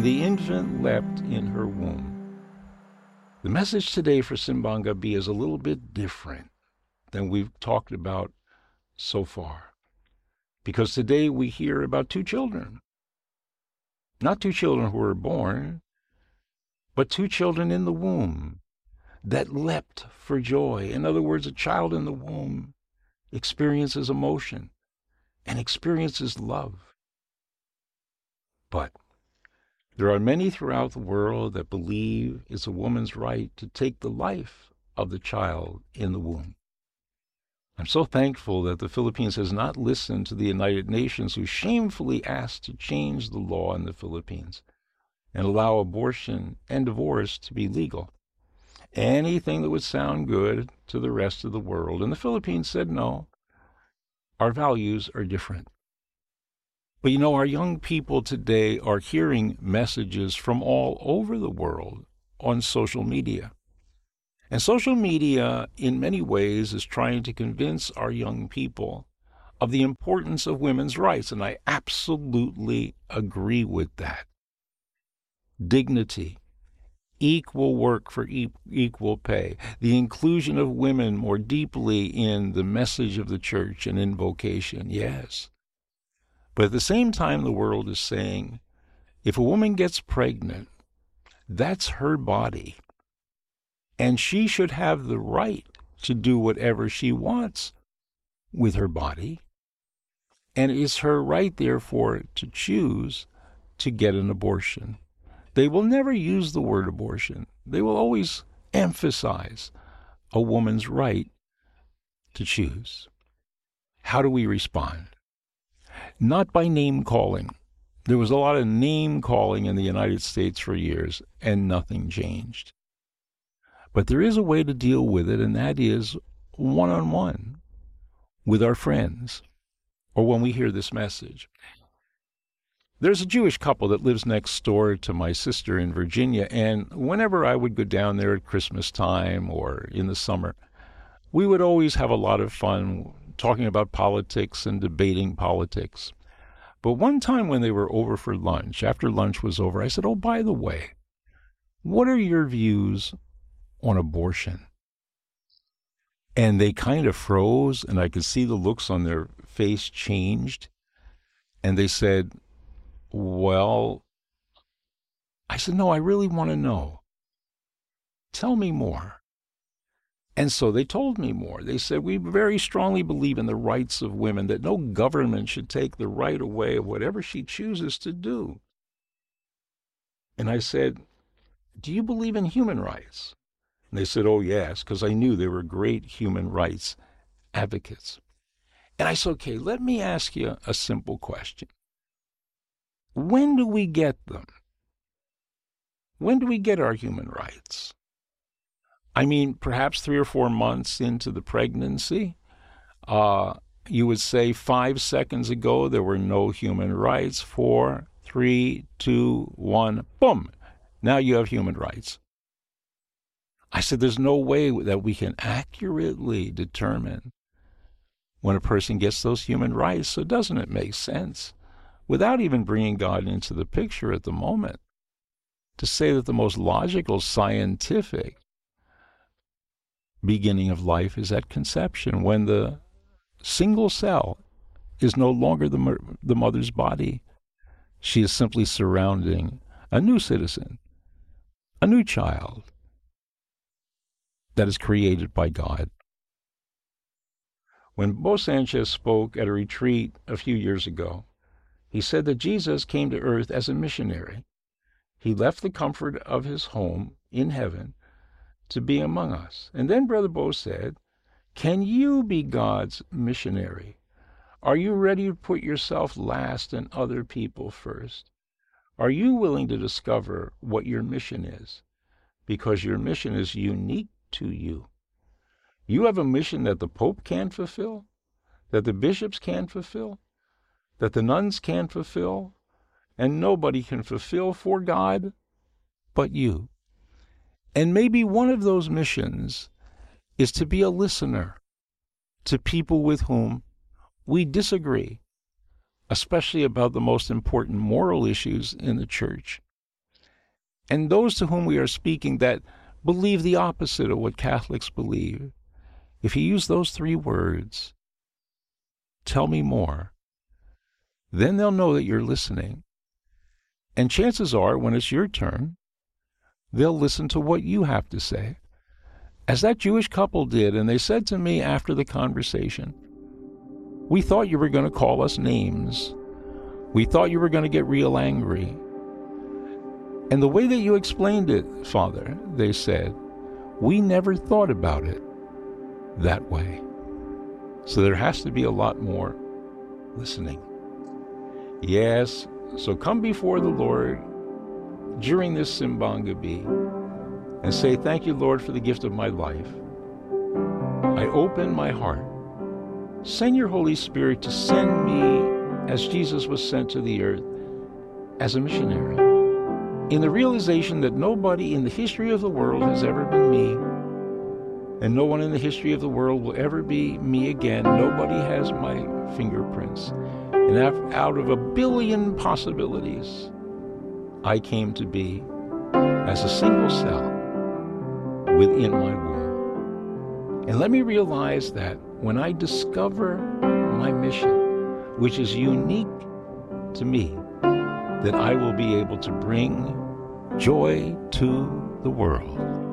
and the infant leapt in her womb. The message today for Simbang Gabi is a little bit different than we've talked about so far, because today we hear about two children. Not two children who were born, but two children in the womb that leapt for joy. In other words, a child in the womb experiences emotion and experiences love. But there are many throughout the world that believe it's a woman's right to take the life of the child in the womb. I'm so thankful that the Philippines has not listened to the United Nations, who shamefully asked to change the law in the Philippines and allow abortion and divorce to be legal. Anything that would sound good to the rest of the world. And the Philippines said, no, our values are different. But our young people today are hearing messages from all over the world on social media. And social media, in many ways, is trying to convince our young people of the importance of women's rights, and I absolutely agree with that. Dignity, equal work for equal pay, the inclusion of women more deeply in the message of the church and in vocation, yes. But at the same time, the world is saying, if a woman gets pregnant, that's her body. And she should have the right to do whatever she wants with her body. And it's her right, therefore, to choose to get an abortion. They will never use the word abortion. They will always emphasize a woman's right to choose. How do we respond? Not by name-calling. There was a lot of name-calling in the United States for years, and nothing changed. But there is a way to deal with it, and that is one-on-one with our friends or when we hear this message. There's a Jewish couple that lives next door to my sister in Virginia, and whenever I would go down there at Christmas time or in the summer, we would always have a lot of fun talking about politics and debating politics. But one time when they were over for lunch, after lunch was over, I said, oh, by the way, what are your views on abortion? And they kind of froze, and I could see the looks on their face changed, and they said, well, I said, no, I really want to know. Tell me more. And so they told me more. They said, we very strongly believe in the rights of women, that no government should take the right away of whatever she chooses to do. And I said, do you believe in human rights? And they said, oh, yes, because I knew they were great human rights advocates. And I said, okay, let me ask you a simple question. When do we get them? When do we get our human rights? I mean, perhaps 3 or 4 months into the pregnancy. You would say 5 seconds ago there were no human rights. 4, 3, 2, 1, boom. Now you have human rights. I said, there's no way that we can accurately determine when a person gets those human rights. So doesn't it make sense, without even bringing God into the picture at the moment, to say that the most logical, scientific beginning of life is at conception, when the single cell is no longer the mother's body. She is simply surrounding a new citizen, a new child, that is created by God. When Bo Sanchez spoke at a retreat a few years ago, he said that Jesus came to earth as a missionary. He left the comfort of his home in heaven to be among us. And then Brother Bo said, can you be God's missionary? Are you ready to put yourself last and other people first? Are you willing to discover what your mission is? Because your mission is unique to you. You have a mission that the Pope can't fulfill, that the bishops can't fulfill, that the nuns can't fulfill, and nobody can fulfill for God but you. And maybe one of those missions is to be a listener to people with whom we disagree, especially about the most important moral issues in the church. and those to whom we are speaking that believe the opposite of what Catholics believe, if he used those three words, tell me more, then they'll know that you're listening. And chances are, when it's your turn, they'll listen to what you have to say. As that Jewish couple did, and they said to me after the conversation, we thought you were going to call us names. We thought you were going to get real angry. And the way that you explained it, Father, they said, we never thought about it that way. So there has to be a lot more listening. Yes, so come before the Lord during this Simbang Gabi and say, thank you, Lord, for the gift of my life. I open my heart. Send your Holy Spirit to send me as Jesus was sent to the earth as a missionary, in the realization that nobody in the history of the world has ever been me, and no one in the history of the world will ever be me again. Nobody has my fingerprints. And out of a billion possibilities, I came to be as a single cell within my womb. And let me realize that when I discover my mission, which is unique to me, that I will be able to bring joy to the world.